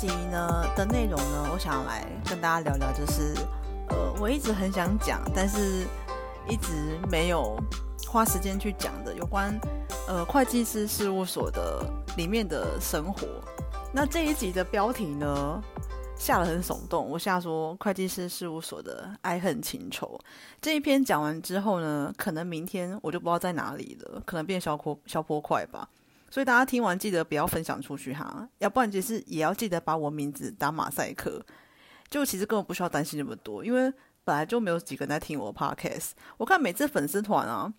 集呢的内容呢，我想来跟大家聊聊，就是我一直很想讲，但是一直没有花时间去讲的有关会计师事务所的里面的生活。那这一集的标题呢下得很耸动，我下说会计师事务所的爱恨情仇。这一篇讲完之后呢，可能明天我就不知道在哪里了，可能变小坡快吧。所以大家听完记得不要分享出去哈，要不然其实也要记得把我名字打马赛克。就其实根本不需要担心那么多，因为本来就没有几个人在听我的 podcast。 我看每次粉丝团啊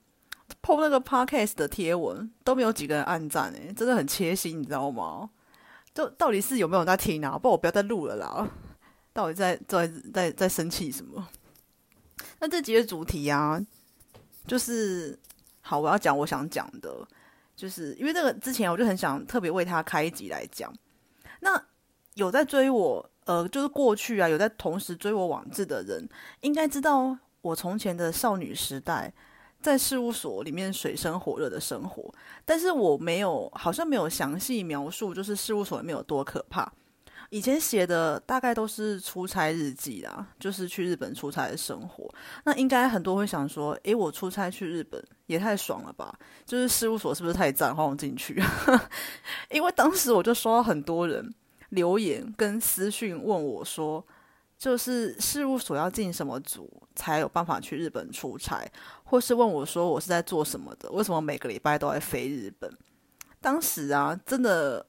po 那个 podcast 的贴文都没有几个人按赞耶，真的很切心你知道吗？就到底是有没有人在听啊？不然我不要再录了啦。到底在生气什么？那这集的主题啊，就是好，我要讲我想讲的，就是因为这个之前我就很想特别为他开一集来讲。那有在追我就是过去啊有在同时追我网志的人应该知道，我从前的少女时代在事务所里面水深火热的生活，但是我没有好像没有详细描述就是事务所里面有多可怕。以前写的大概都是出差日记啦，就是去日本出差的生活。那应该很多会想说，诶，我出差去日本也太爽了吧，就是事务所是不是太赞，让我进去因为当时我就收到很多人留言跟私讯问我说，就是事务所要进什么组才有办法去日本出差，或是问我说我是在做什么的，为什么每个礼拜都在飞日本。当时啊真的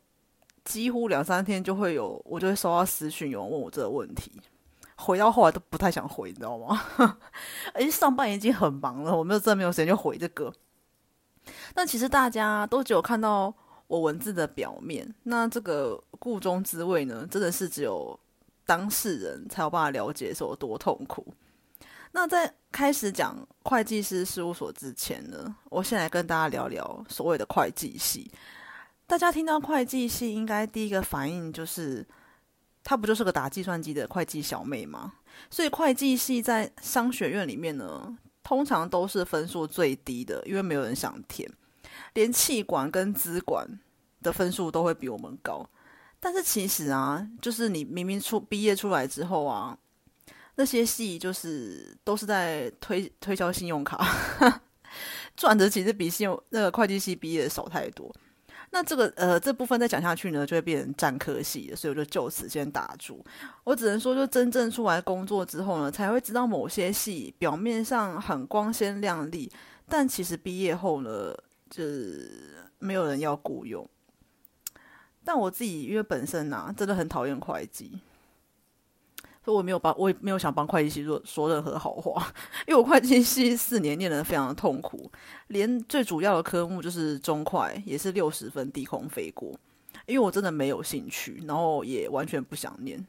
几乎2-3天就会有，我就会收到私讯有人问我这个问题，回到后来都不太想回你知道吗而且上班已经很忙了，我没有真的没有时间去回这个。但其实大家都只有看到我文字的表面，那这个故中滋味呢真的是只有当事人才有办法了解是有多痛苦。那在开始讲会计师事务所之前呢，我先来跟大家聊聊所谓的会计系。大家听到会计系应该第一个反应就是它不就是个打计算机的会计小妹吗？所以会计系在商学院里面呢通常都是分数最低的，因为没有人想填，连企管跟资管的分数都会比我们高。但是其实啊，就是你明明毕业出来之后啊，那些系就是都是在推销信用卡赚的其实比那个会计系毕业的少太多。那这个这部分再讲下去呢就会变成占科系了，所以我就就此先打住。我只能说就真正出来工作之后呢才会知道，某些系表面上很光鲜亮丽，但其实毕业后呢就是没有人要雇佣。但我自己因为本身啊真的很讨厌会计，所以我也没有想帮会计系说任何好话，因为我会计系4年念得非常的痛苦，连最主要的科目就是中会也是60分低空飞过，因为我真的没有兴趣，然后也完全不想念。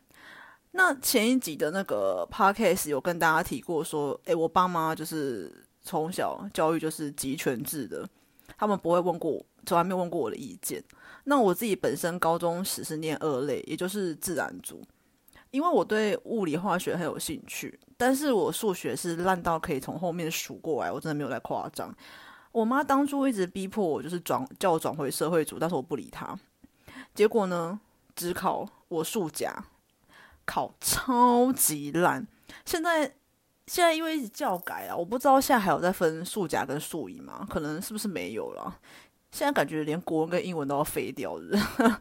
那前一集的那个 podcast 有跟大家提过说，我爸妈就是从小教育就是集权制的，他们不会问过我，从来没有问过我的意见。那我自己本身高中时是念2类，也就是自然组，因为我对物理化学很有兴趣，但是我数学是烂到可以从后面数过来，我真的没有在夸张。我妈当初一直逼迫我，就是叫我转回社会组，但是我不理她。结果呢，只考我数甲，考超级烂。现在因为一直教改啊，我不知道现在还有在分数甲跟数乙吗？可能是不是没有了？现在感觉连国文跟英文都要废掉了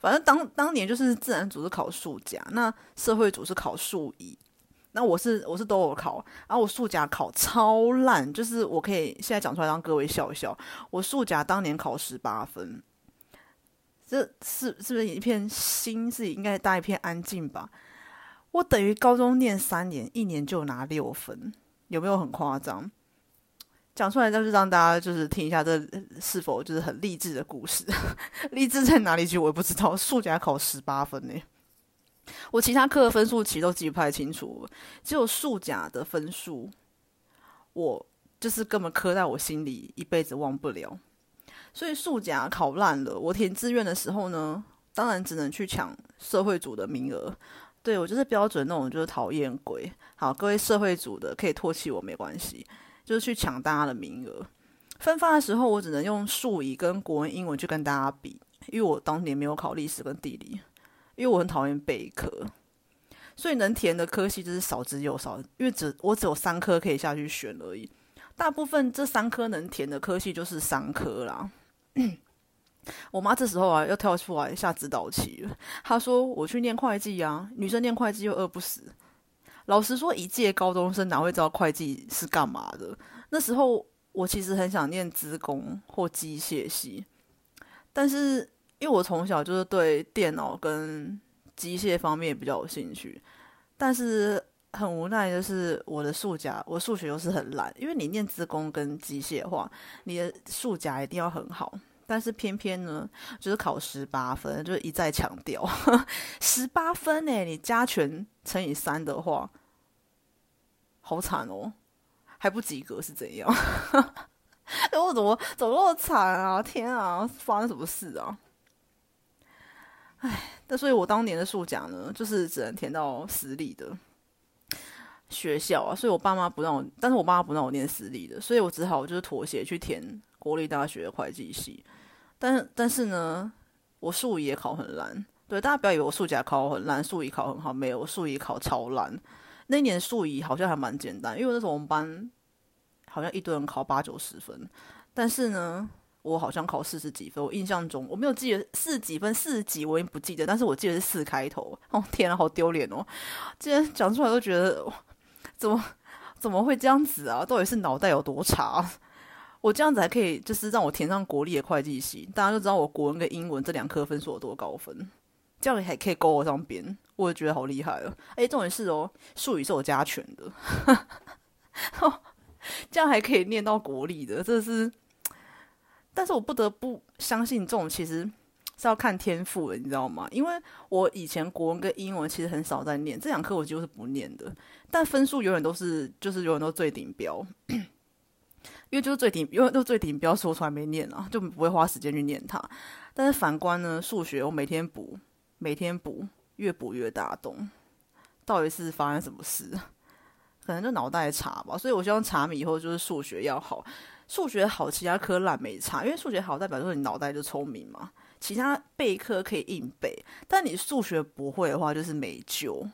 反正当年就是自然组是考数甲，那社会组是考数乙，那我是都有考，然后我数甲考超烂，就是我可以现在讲出来让各位笑一笑，我数甲当年考18分，这是不是一片心是应该大一片安静吧？我等于高中念3年，1年就拿6分，有没有很夸张？讲出来就是让大家就是听一下，这是否就是很励志的故事励志在哪里去我也不知道，数甲考18分耶，我其他课的分数其实都记不太清楚，只有数甲的分数我就是根本刻在我心里，一辈子忘不了。所以数甲考烂了，我填志愿的时候呢当然只能去抢社会组的名额，对，我就是标准那种就是讨厌鬼。好，各位社会组的可以唾弃我没关系，就是去抢大家的名额。分发的时候我只能用数乙跟国文英文去跟大家比，因为我当年没有考历史跟地理，因因为我很讨厌背科，所以能填的科系就是少之又少，因为我只有3科可以下去选而已。大部分这3科能填的科系就是3科啦。我妈这时候啊，又跳出来下指导棋了。她说：“我去念会计啊，女生念会计又饿不死。”老实说，一届高中生哪会知道会计是干嘛的？那时候我其实很想念资工或机械系，但是因为我从小就是对电脑跟机械方面比较有兴趣，但是很无奈就是我数学又是很烂，因为你念资工跟机械化，你的数甲一定要很好。但是偏偏呢，就是考18分，就是一再强调18分耶，你加权乘以3的话，好惨哦，还不及格是怎样？我怎么那么惨啊？天啊，发生什么事啊？哎，那所以我当年的数甲呢，就是只能填到私立的学校啊，所以我爸妈不让我，但是我爸妈不让我念私立的，所以我只好就是妥协去填国立大学的会计系。但是呢，我数乙也考很烂。对，大家不要以为我数甲考很烂，数乙考很好，没有，我数乙考超烂。那一年数乙好像还蛮简单，因为那时候我们班好像一堆人考80-90分，但是呢，我好像考40几分。我印象中我没有记得40几分，40几我已经不记得，但是我记得是4开头。哦天啊，好丢脸哦！今天讲出来都觉得怎么会这样子啊？到底是脑袋有多差？我这样子还可以，就是让我填上国立的会计系，大家就知道我国文跟英文这2科分数有多高分，这样还可以勾我上边，我也觉得好厉害了。哎，重点是哦，数语是有加权的，这样还可以念到国立的，这是。但是我不得不相信，这种其实是要看天赋的，你知道吗？因为我以前国文跟英文其实很少在念，这2科我几乎是不念的，但分数永远都是，就是永远都最顶标。因为就是最顶标，说出来没念啊，就不会花时间去念它。但是反观呢，数学我每天补，越补越大洞，到底是发生什么事？可能就脑袋差吧。所以我希望查米以后就是数学要好，数学好其他科烂没差，因为数学好代表说你脑袋就聪明嘛，其他背科可以硬背，但你数学不会的话就是没救，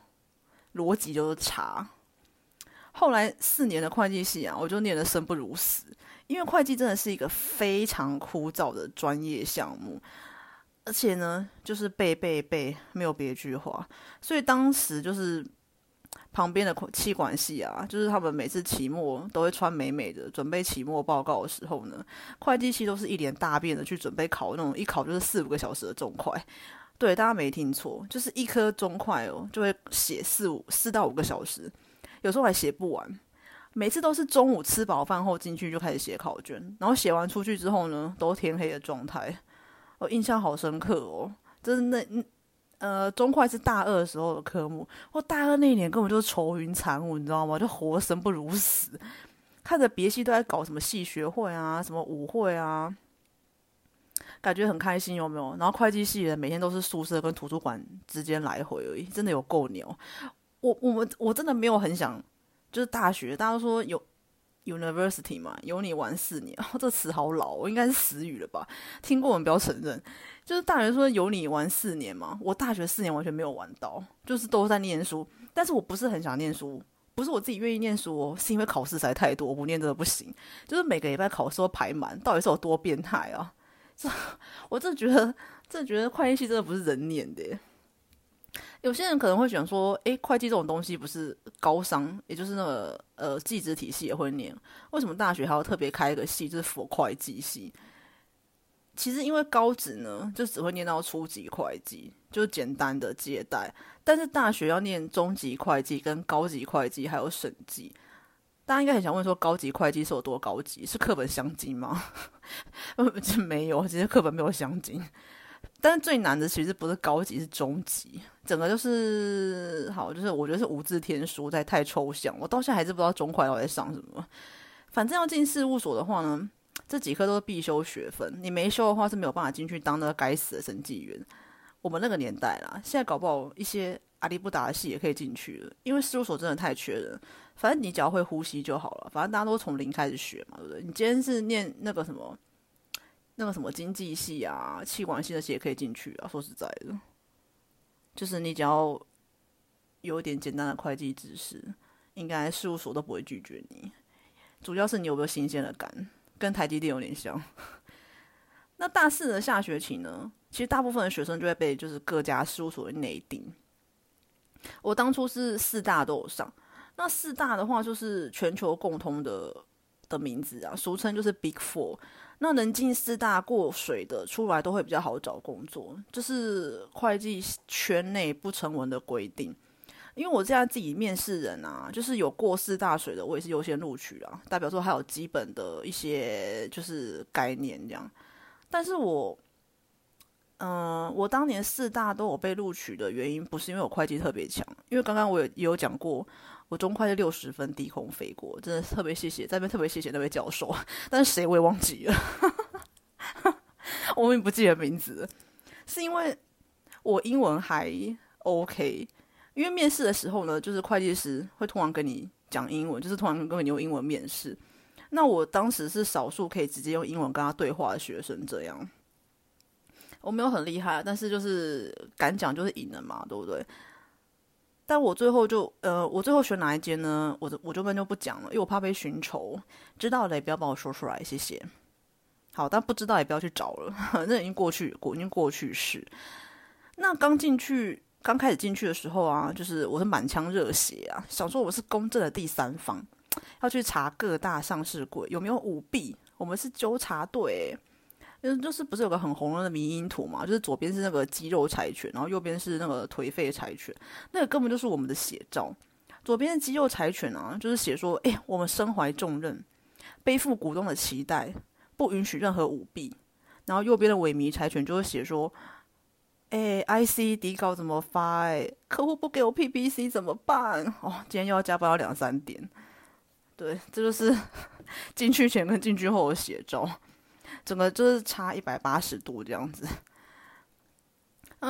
逻辑就是差。后来4年的会计系啊，我就念得生不如死，因为会计真的是一个非常枯燥的专业项目，而且呢，就是背，没有别句话。所以当时就是旁边的企管系啊，就是他们每次期末都会穿美美的，准备期末报告的时候呢，会计系都是一脸大便的去准备考那种一考就是4-5个小时的重会。对，大家没听错，就是一科重会哦，就会写4到5个小时。有时候还写不完，每次都是中午吃饱饭后进去就开始写考卷，然后写完出去之后呢，都天黑的状态。我印象好深刻哦，就是中会是大二的时候的科目，我大二那一年根本就是愁云惨雾，你知道吗？就活生不如死，看着别系都在搞什么系学会啊，什么舞会啊，感觉很开心，有没有？然后会计系人每天都是宿舍跟图书馆之间来回而已，真的有够牛。我真的没有很想，就是大学大家都说有 university 嘛，有你玩4年，这个词好老，我应该是死语了吧？听过我们不要承认，就是大学说有你玩4年嘛，我大学4年完全没有玩到，就是都在念书，但是我不是很想念书，不是我自己愿意念书哦，是因为考试才太多，我不念真的不行，就是每个礼拜考试都排满，到底是有多变态啊？我真的觉得会计系真的不是人念的耶。有些人可能会想说，会计这种东西不是高商，也就是那个技职体系也会念，为什么大学还要特别开一个系，就是for会计系？其实因为高职呢，就只会念到初级会计，就是简单的借贷，但是大学要念中级会计、跟高级会计还有审计。大家应该很想问说，高级会计是有多高级？是课本镶金吗？没有，其实课本没有镶金。但是最难的其实不是高级，是中级，整个就是好，就是我觉得是无字天书，太抽象，我到现在还是不知道中会要在上什么。反正要进事务所的话呢，这几科都是必修学分，你没修的话是没有办法进去当那个该死的审计员。我们那个年代啦，现在搞不好一些阿里不达的系也可以进去了，因为事务所真的太缺人。反正你只要会呼吸就好了，反正大家都从零开始学嘛，对不对？你今天是念那个什么经济系啊、企管系那些也可以进去啊，说实在的。就是你只要有点简单的会计知识，应该事务所都不会拒绝你。主要是你有没有新鲜的感，跟台积电有点像。那大四的下学期呢，其实大部分的学生就会被就是各家事务所内定。我当初是四大都有上，那四大的话就是全球共通的名字啊，俗称就是 Big Four。那能进四大过水的出来都会比较好找工作，就是会计圈内不成文的规定。因为我现在自己面试人啊，就是有过四大水的我也是优先录取啊，代表说还有基本的一些就是概念这样。但是我当年四大都有被录取的原因不是因为我会计特别强，因为刚刚我也有讲过我中会是60分低空飞过，真的特别谢谢在那边，特别谢谢那位教授，但是谁我也忘记了我也不记得名字了。是因为我英文还 OK， 因为面试的时候呢，就是会计师会通常跟你讲英文，就是通常跟你用英文面试，那我当时是少数可以直接用英文跟他对话的学生，这样我没有很厉害，但是就是敢讲就是赢了嘛，对不对？但我最后就我最后选哪一间呢？我这边就不讲了，因为我怕被寻仇。知道了也不要帮我说出来，谢谢。好，但不知道也不要去找了，那已经过去式。那刚开始进去的时候啊，就是我是满腔热血啊，想说我是公正的第三方，要去查各大上市柜有没有舞弊，我们是纠察队欸。就是不是有个很红的迷因图嘛，就是左边是那个肌肉柴犬，然后右边是那个颓废柴犬，那个根本就是我们的写照。左边的肌肉柴犬啊，就是写说我们身怀重任，背负股东的期待，不允许任何舞弊。然后右边的萎靡柴犬就会写说IC 底稿怎么发客户不给我 PPC 怎么办哦，今天又要加班到2、3点。对，这就是进去前跟进去后的写照，整个就是差180度这样子。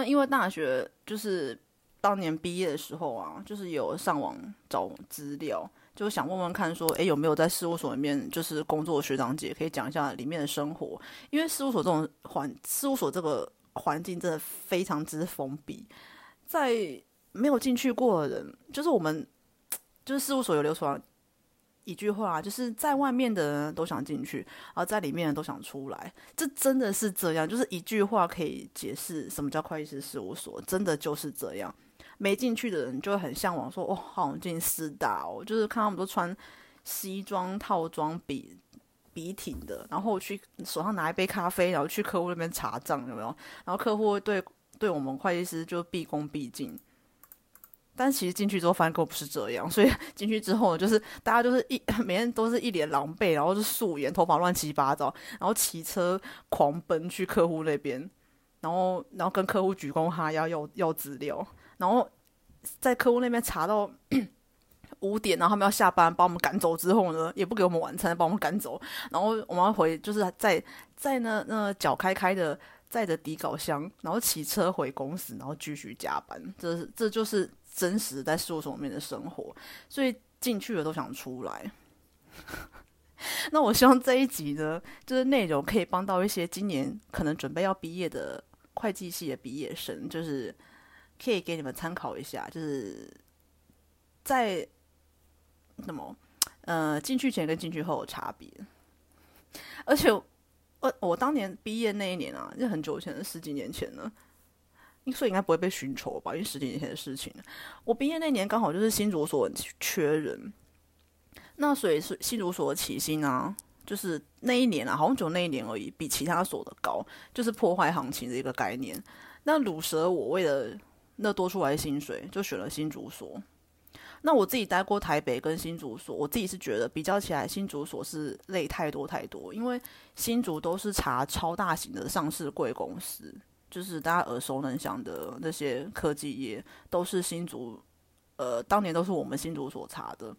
因为大学就是当年毕业的时候啊，就是有上网找资料，就想问问看说有没有在事务所里面就是工作的学长姐可以讲一下里面的生活，因为事务所这个环境真的非常之封闭，在没有进去过的人，就是我们就是事务所有流传一句话，就是在外面的人都想进去，然后在里面的人都想出来。这真的是这样，就是一句话可以解释什么叫会计师事务所，真的就是这样。没进去的人就会很向往说好想进师大哦，就是看他们都穿西装套装笔挺的，然后去手上拿一杯咖啡，然后去客户那边查账，有没有？然后客户对我们会计师就毕恭毕敬。但其实进去之后发现根本不是这样，所以进去之后呢，就是大家就是每天都是一脸狼狈，然后是素颜，头发乱七八糟，然后骑车狂奔去客户那边，然后跟客户鞠躬哈腰要资料，然后在客户那边查到5点，然后他们要下班把我们赶走之后呢，也不给我们晚餐，把我们赶走，然后我们要回，就是在那脚开开的载着底稿箱，然后骑车回公司，然后继续加班，这就是真实在事务所里面的生活，所以进去了都想出来那我希望这一集呢，就是内容可以帮到一些今年可能准备要毕业的会计系的毕业生，就是可以给你们参考一下，就是在什么进去前跟进去后的差别。而且我当年毕业那一年啊，就很久前，10几年前了，所以应该不会被寻仇吧，因为10几年前的事情。我毕业那年刚好就是新竹所缺人，那所以新竹所的起薪啊，就是那一年啊，好像只有那一年而已，比其他所的高，就是破坏行情的一个概念。那鲁蛇我为了那多出来的薪水，就选了新竹所。那我自己待过台北跟新竹所，我自己是觉得比较起来，新竹所是累太多，因为新竹都是查超大型的上市柜公司。就是大家耳熟能详的那些科技业，都是新竹，当年都是我们新竹所查的。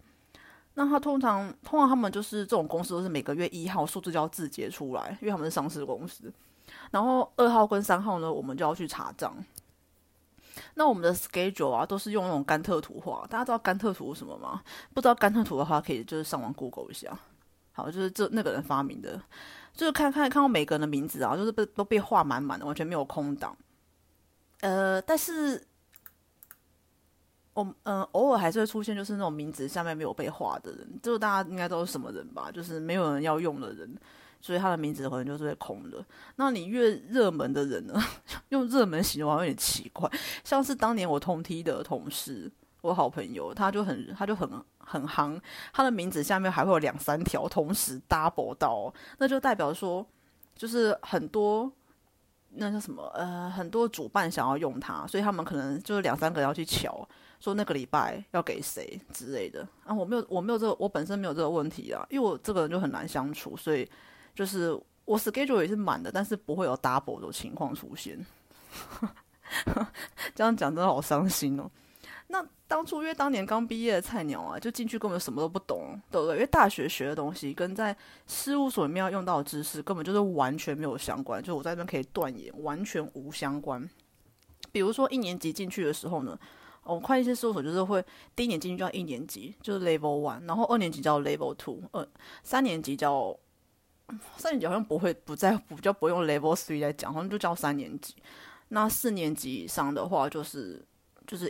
那他通常他们就是这种公司都是每个月1号数字就要自结出来，因为他们是上市公司。然后2号跟3号呢，我们就要去查账。那我们的 schedule 啊，都是用那种甘特图画。大家知道甘特图是什么吗？不知道甘特图的话，可以就是上网 Google 一下。好，就是那个人发明的，就是看到每个人的名字啊，就是都被画满满的，完全没有空档。但是偶尔还是会出现就是那种名字下面没有被画的人，就大家应该都是什么人吧，就是没有人要用的人，所以他的名字可能就是会空的。那你越热门的人呢，用热门形容有点奇怪，像是当年我同梯的同事，我好朋友，他就很夯，他的名字下面还会有2-3条同时 double 到，那就代表说就是很多那叫什么很多主办想要用他，所以他们可能就是2-3个要去瞧，说那个礼拜要给谁之类的啊。我没有这个，我本身没有这个问题啊，因为我这个人就很难相处，所以就是我 schedule 也是满的，但是不会有 double 的情况出现。这样讲真的好伤心哦。那当初因为当年刚毕业的菜鸟啊，就进去根本什么都不懂，对不对？因为大学学的东西跟在事务所里面要用到的知识根本就是完全没有相关，就我在这边可以断言完全无相关。比如说1年级进去的时候呢，会计师事务所就是会1年级进去叫1年级，就是 level 1， 然后2年级叫 level 2，3年级叫3年级好像不会不再比较不用 level 3来讲，好像就叫3年级。那4年级以上的话就是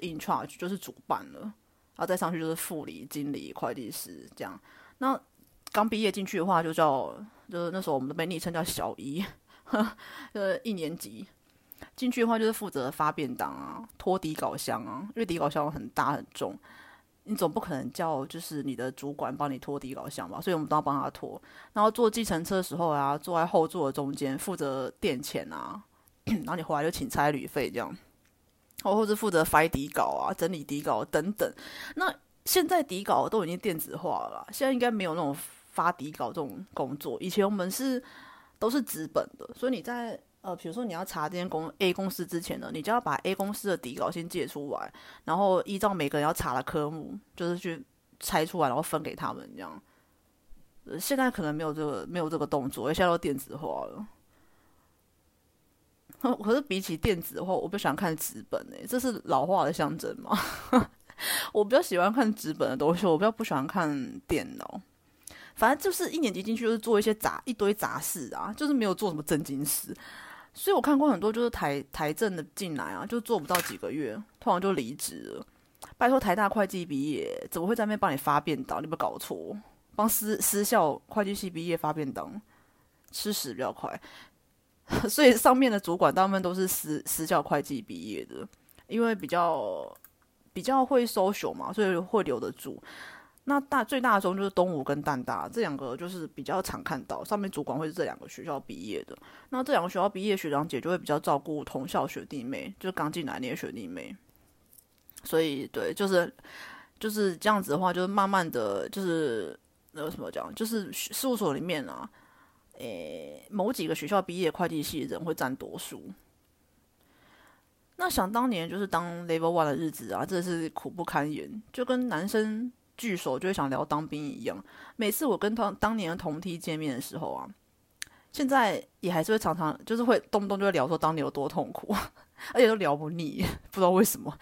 in charge， 就是主办了，然后再上去就是副理、经理、会计师这样。那刚毕业进去的话就叫，就是那时候我们都被昵称叫小姨，就是1年级进去的话就是负责发便当啊、拖底稿箱啊，因为底稿箱很大很重，你总不可能叫就是你的主管帮你拖底稿箱吧，所以我们都要帮他拖。然后坐计程车的时候啊，坐在后座的中间负责垫钱啊，然后你回来就请差旅费这样。或是负责翻底稿啊、整理底稿等等。那现在底稿都已经电子化了啦，现在应该没有那种发底稿这种工作。以前我们都是纸本的，所以你在比如说你要查这间 A 公司之前呢，你就要把 A 公司的底稿先借出来，然后依照每个人要查的科目，就是去拆出来，然后分给他们这样。现在可能没有这个动作，因为现在都电子化了。可是比起电子的话，我不喜欢看纸本，这是老化的象征吗？我比较喜欢看纸本的东西，我比较不喜欢看电脑。反正就是1年级进去就是做一堆杂事啊，就是没有做什么正经事。所以我看过很多就是台政的进来啊，就做不到几个月，通常就离职了。拜托台大会计毕业，怎么会在那边帮你发便当？你有没有搞错？帮私校会计系毕业发便当，吃屎比较快。所以上面的主管大部分都是私校会计毕业的，因为比较会 social 嘛，所以会留得住。那最大的时候就是东吴跟淡大，这2个就是比较常看到上面主管会是这2个学校毕业的。那这2个学校毕业学长姐就会比较照顾同校学弟妹，就是刚进来那些学弟妹。所以对，就是这样子的话，就是慢慢的就是什么讲，就是事务所里面啊，某几个学校毕业会计系的人会占多数。那想当年就是当 level 1 的日子啊，真的是苦不堪言，就跟男生聚首就会想聊当兵一样。每次我跟当年的同梯见面的时候啊，现在也还是会常常就是会动不动就会聊说当年有多痛苦，而且都聊不腻，不知道为什么。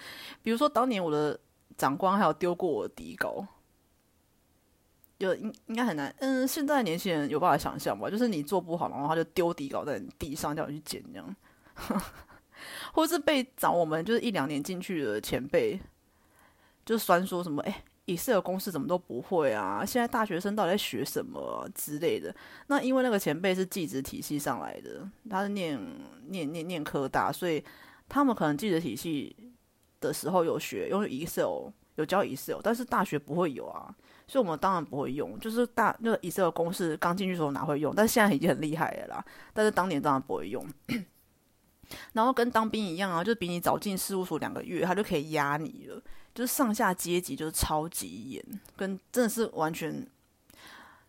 比如说当年我的长官还有丢过我的底稿，就应该很难，现在年轻人有办法想象吧？就是你做不好，然后他就丢底稿在你地上，叫你去捡这样，或是被找我们就是1-2年进去的前辈，就酸说什么Excel 公式怎么都不会啊，现在大学生到底在学什么，之类的。那因为那个前辈是技职体系上来的，他是念科大，所以他们可能技职体系的时候有学用 Excel， 有教 Excel， 但是大学不会有啊。所以我们当然不会用，就是那个 Excel 公式刚进去的时候哪会用，但是现在已经很厉害了啦，但是当年当然不会用。然后跟当兵一样啊，就比你早进事务所2个月，他就可以压你了，就是上下阶级就是超级严，跟真的是完全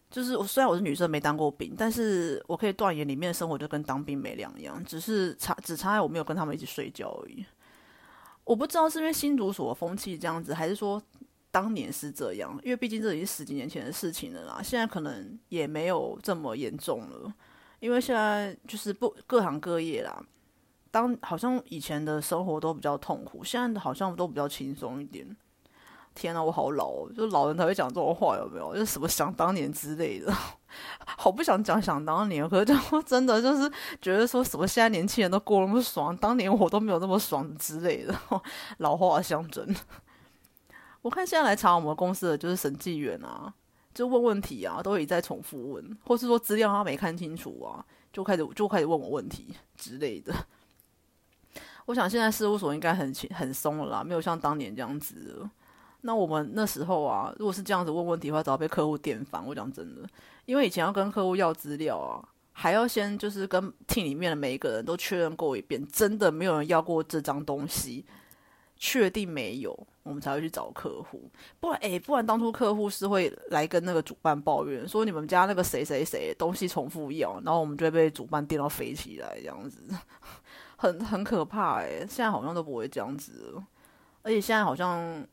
就是虽然我是女生没当过兵，但是我可以断言里面的生活就跟当兵没两样，只差在我没有跟他们一起睡觉而已。我不知道是因为新竹所的风气这样子，还是说当年是这样，因为毕竟这已经10几年前的事情了啦，现在可能也没有这么严重了，因为现在就是各行各业啦，好像以前的生活都比较痛苦，现在好像都比较轻松一点。天啊，我好老，就老人才会讲这种话，有没有？就什么想当年之类的，好不想讲想当年，可是就真的就是觉得说什么现在年轻人都过那么爽，当年我都没有那么爽之类的，老话相争。我看现在来查我们公司的就是审计员啊，就问问题啊都一再重复问，或是说资料他没看清楚啊，就开始问我问题之类的。我想现在事务所应该很松了啦，没有像当年这样子了。那我们那时候啊，如果是这样子问问题的话，早被客户电翻。我讲真的，因为以前要跟客户要资料啊，还要先就是跟 team 里面的每一个人都确认过一遍，真的没有人要过这张东西，确定没有，我们才会去找客户。不然当初客户是会来跟那个主办抱怨，说你们家那个谁谁谁东西重复要，然后我们就会被主办电到飞起来，这样子，很可怕欸。现在好像都不会这样子了，而且现在好像。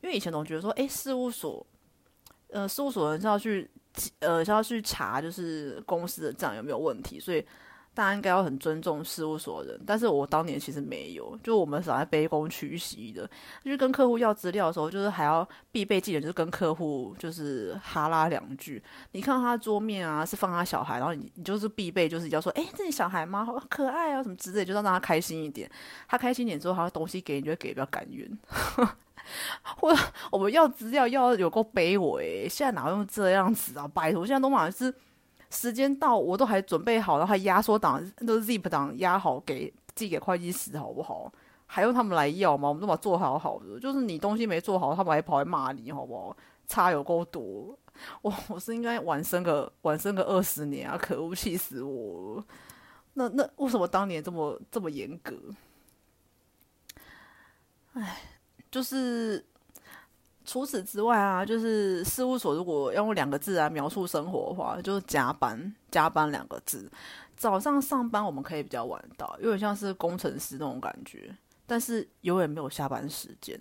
因为以前总觉得说，事务所人是要去查，就是公司的账有没有问题，所以大家应该要很尊重事务所的人。但是我当年其实没有，就我们少在卑躬屈膝的，就是跟客户要资料的时候，就是还要必备技能，就是跟客户就是哈拉两句。你看他桌面啊，是放他小孩，然后你就是必备就是要说，这是小孩吗？好可爱啊，什么之类，就让他开心一点。他开心一点之后，他东西给你就会给比较甘愿。或者我们要资料要有够卑微，现在哪用这样子啊？拜托，现在都马上是时间到，我都还准备好，然后还压缩档都 zip 档压好给寄给会计师，好不好？还用他们来要吗？我们都把做好好的，就是你东西没做好，他们还跑来骂你，好不好？差有够多，我是应该晚生个20年啊！可恶，气死我了！那为什么当年这么严格？哎。就是除此之外啊，就是事务所如果要用2个字来描述生活的话，就是加班2个字。早上上班我们可以比较晚到，有点像是工程师那种感觉，但是永远没有下班时间。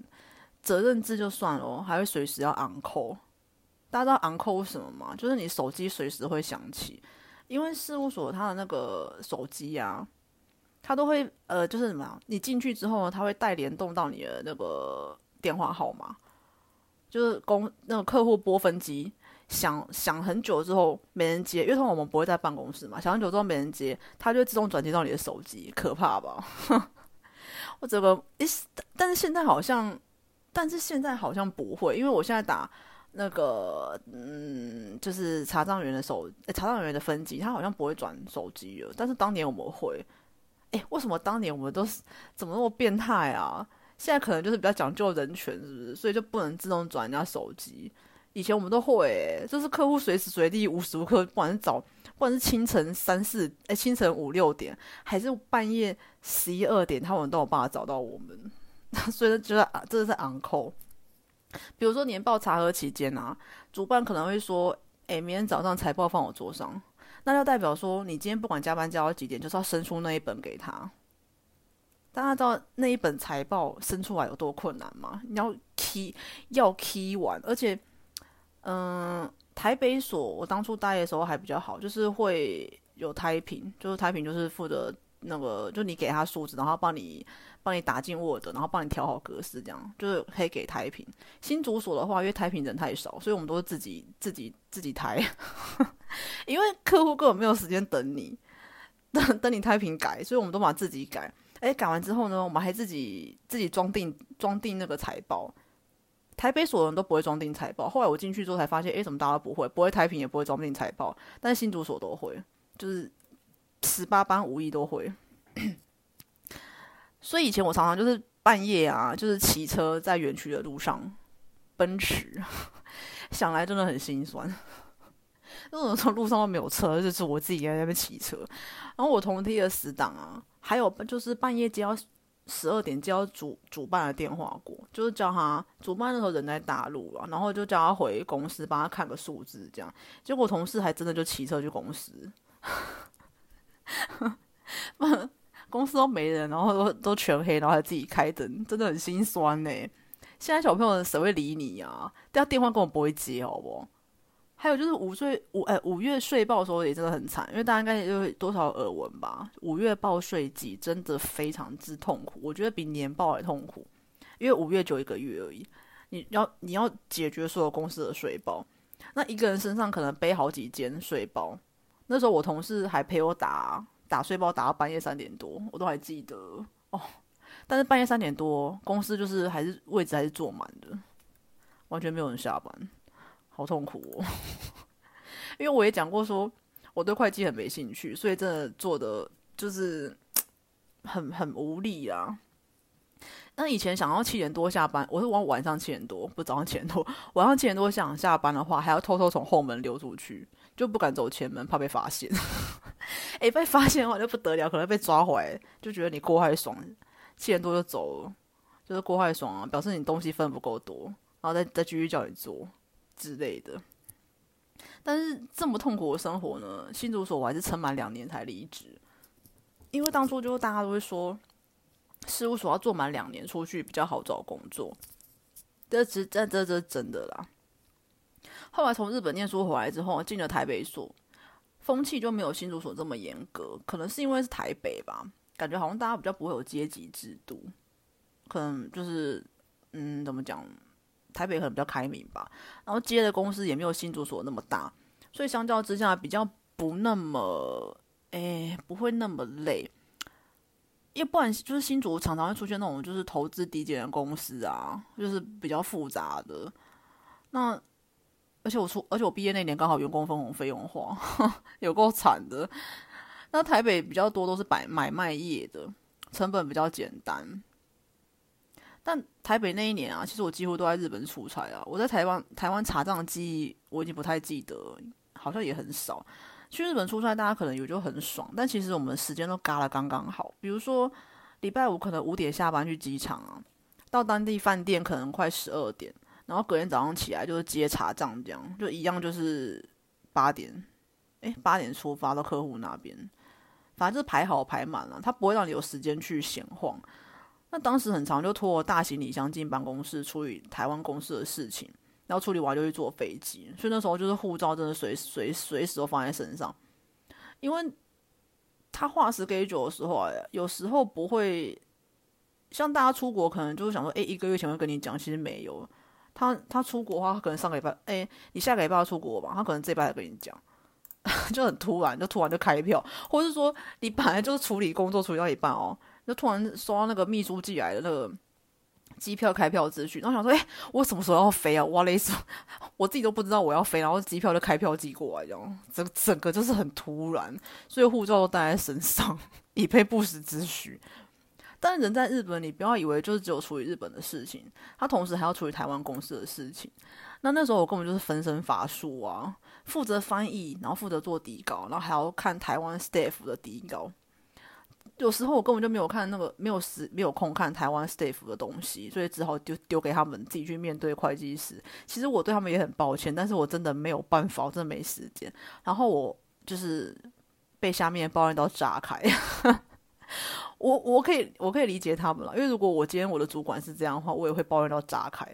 责任制就算了，还会随时要 on call。大家知道 on call 是什么吗？就是你手机随时会响起，因为事务所它的那个手机啊。他都会就是什么，你进去之后呢，他会带联动到你的那个电话号码，就是那个客户拨分机响很久之后没人接，因为通常我们不会在办公室嘛，响很久之后没人接，他就会自动转接到你的手机，可怕吧？我整个，但是现在好像不会，因为我现在打那个就是查账员的分机，他好像不会转手机了，但是当年我们会。为什么当年我们都怎么那么变态啊？现在可能就是比较讲究人权，是不是？所以就不能自动转人家手机。以前我们都会就是客户随时随地无时无刻，不管是清晨5、6点，还是半夜11、2点，他们都有办法找到我们。所以觉得啊，这是 on call。比如说年报查核期间啊，主办可能会说，明天早上财报放我桌上。那就代表说，你今天不管加班加到几点，就是要生出那一本给他。大家知道那一本财报生出来有多困难吗？你要 key 完，而且，台北所我当初待的时候还比较好，就是会有台评就是负责那个，就你给他数字，然后帮你打进 Word， 然后帮你调好格式，这样就是可以给台评。新竹所的话，因为台评人太少，所以我们都是自己台。因为客户根本没有时间等你太平改，所以我们都把自己改。改完之后呢，我们还自己装订那个财报。台北所有人都不会装订财报，后来我进去之后才发现，怎么大家都不会太平也不会装订财报，但是新竹所都会，就是18般武艺都会。所以以前我常常就是半夜啊，就是骑车在园区的路上奔驰，想来真的很心酸。那种路上都没有车，就是我自己在那边骑车。然后我同梯的死党啊，还有就是半夜接到12点接到主办的电话过，就是叫他主办那时候人在大陆啊，然后就叫他回公司帮他看个数字这样。结果同事还真的就骑车去公司，公司都没人，然后都全黑，然后还自己开灯，真的很心酸欸。现在小朋友谁会理你啊？但电话根本不会接，好不好？还有就是5月税报的时候也真的很惨，因为大家应该有多少耳闻吧。5月报税季真的非常之痛苦，我觉得比年报还痛苦，因为5月就1个月而已，你要解决所有公司的税报，那一个人身上可能背好几间税报。那时候我同事还陪我打税报打到半夜3点多，我都还记得哦。但是半夜3点多，公司就是还是位置还是坐满的，完全没有人下班，好痛苦哦。因为我也讲过说，我对会计很没兴趣，所以真的做的就是很无力啊。那以前想要7点多下班，我是晚上7点多，不是早上7点多。晚上7点多想下班的话，还要偷偷从后门溜出去，就不敢走前门，怕被发现。哎、欸，被发现的话就不得了，可能被抓回来，就觉得你郭海爽7点多就走了，就是郭海爽啊，表示你东西分不够多，然后再继续叫你做之类的。但是这么痛苦的生活呢，新竹所我还是撑满2年才离职，因为当初就大家都会说，事务所要做满2年出去比较好找工作，这是真的啦。后来从日本念书回来之后，进了台北所，风气就没有新竹所这么严格，可能是因为是台北吧，感觉好像大家比较不会有阶级制度，可能就是怎么讲，台北可能比较开明吧。然后接的公司也没有新竹所那么大，所以相较之下比较不那么不会那么累。要不然就是新竹常常会出现那种就是投资低阶的公司啊，就是比较复杂的。那而且我毕业那年刚好员工分红费用花，有够惨的。那台北比较多都是买卖业的，成本比较简单。但台北那一年啊，其实我几乎都在日本出差啊。我在台湾查账的记忆我已经不太记得了，好像也很少。去日本出差，大家可能有就很爽，但其实我们时间都嘎了刚刚好。比如说礼拜五可能5点下班去机场啊，到当地饭店可能快12点，然后隔天早上起来就是接查账，这样就一样就是8点出发到客户那边，反正就是排好排满了，他不会让你有时间去闲晃。那当时很常就拖大行李箱进办公室处理台湾公司的事情。要处理完就去坐飞机，所以那时候就是护照真的随时都放在身上，因为他画schedule的时候啊，有时候不会像大家出国可能就是想说1个月前会跟你讲，其实没有，他出国的话可能上个礼拜你下个礼拜要出国吧，他可能这礼拜才跟你讲，就很突然就开票，或是说你本来就是处理工作处理到一半哦，就突然收到那个秘书寄来的那个机票开票资讯，然后想说我什么时候要飞啊，哇嘞，我自己都不知道我要飞，然后机票就开票寄过来，这样整个就是很突然，所以护照都带在身上以备不时之需。但人在日本，你不要以为就是只有处理日本的事情，他同时还要处理台湾公司的事情。那时候我根本就是分身乏术啊，负责翻译，然后负责做底稿，然后还要看台湾 staff 的底稿，有时候我根本就没有看那个没有空看台湾 staff 的东西，所以只好丢给他们自己去面对会计师。其实我对他们也很抱歉，但是我真的没有办法，我真的没时间。然后我就是被下面抱怨到炸开。我可以理解他们了，因为如果我今天我的主管是这样的话，我也会抱怨到炸开。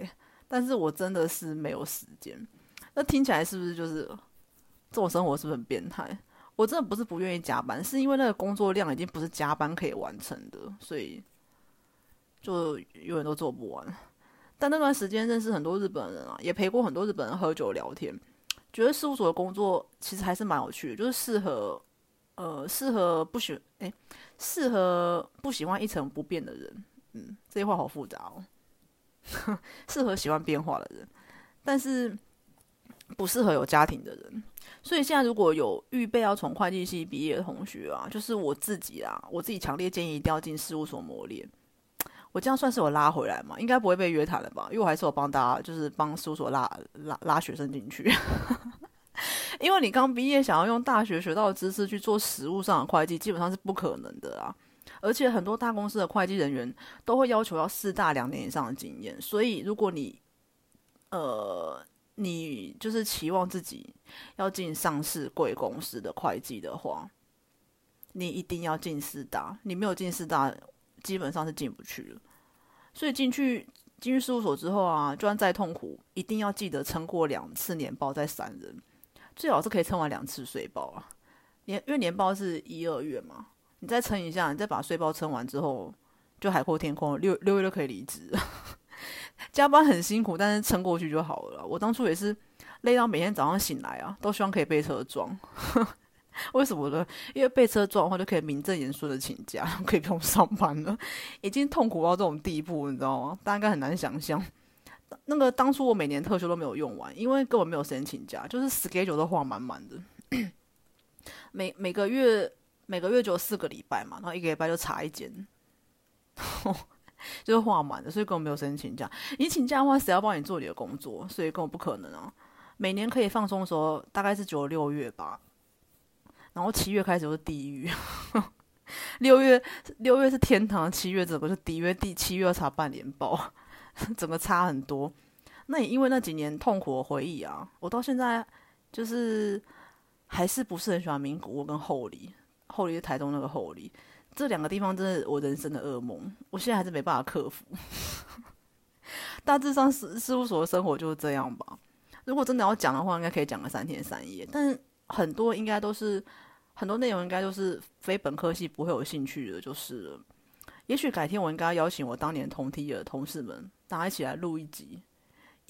但是我真的是没有时间。那听起来是不是就是这种生活是不是很变态？我真的不是不愿意加班，是因为那个工作量已经不是加班可以完成的，所以就永远都做不完。但那段时间认识很多日本人啊，也陪过很多日本人喝酒聊天，觉得事务所的工作其实还是蛮有趣的，就是适合不喜欢一成不变的人，这句话好复杂哦，适合喜欢变化的人，但是不适合有家庭的人。所以现在如果有预备要从会计系毕业的同学啊，就是我自己啦，我自己强烈建议一定要进事务所磨练。我这样算是我拉回来嘛，应该不会被约谈了吧？因为我还是有帮大家，就是帮事务所拉学生进去。因为你刚毕业想要用大学学到的知识去做实务上的会计，基本上是不可能的啊。而且很多大公司的会计人员都会要求要4大2年以上的经验，所以如果你就是期望自己要进上市贵公司的会计的话，你一定要进4大，你没有进4大基本上是进不去了。所以进去事务所之后啊，就算再痛苦，一定要记得撑过2次年报再闪人，最好是可以撑完2次税报啊，因为年报是1、2月嘛，你再撑一下，你再把税报撑完之后就海阔天空了，6月就可以离职了。加班很辛苦，但是撑过去就好了。我当初也是累到每天早上醒来啊，都希望可以被车撞。为什么呢？因为被车撞的话就可以名正言顺的请假，可以不用上班了，已经痛苦到这种地步，你知道吗？大家应该很难想象。那个当初我每年特休都没有用完，因为根本没有时间请假，就是 schedule 都画满满的每个月只有4个礼拜嘛，然后1个礼拜就查一间就是画满的，所以根本没有时间请假。你请假的话谁要帮你做你的工作？所以根本不可能啊。每年可以放松的时候大概是只有6月吧，然后7月开始就是地狱6月是天堂，7月整个是地狱，7月要查半年报整个差很多。那也因为那几年痛苦的回忆啊，我到现在就是还是不是很喜欢名古屋跟后里。后里是台中那个后里，这2个地方真的是我人生的噩梦，我现在还是没办法克服大致上事务所的生活就是这样吧。如果真的要讲的话应该可以讲个3天3夜，但很多内容应该都是非本科系不会有兴趣的就是了。也许改天我应该邀请我当年同梯的同事们，大家一起来录一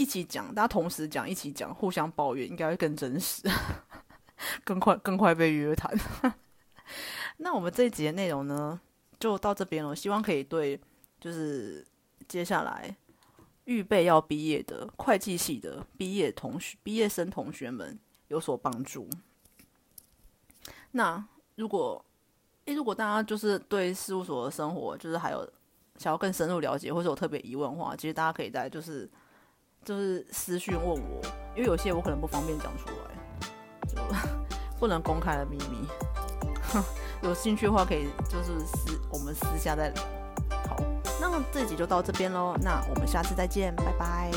集讲，大家同时讲一起讲，互相抱怨应该会更真实更快被约谈那我们这一集的内容呢就到这边了，希望可以对就是接下来预备要毕业的会计系的毕业生同学们有所帮助。那如果大家就是对事务所的生活就是还有想要更深入了解，或是有特别疑问的话，其实大家可以在就是私讯问我，因为有些我可能不方便讲出来，就不能公开的秘密有兴趣的话可以就是我们私下再聊。好，那这集就到这边咯，那我们下次再见，拜拜。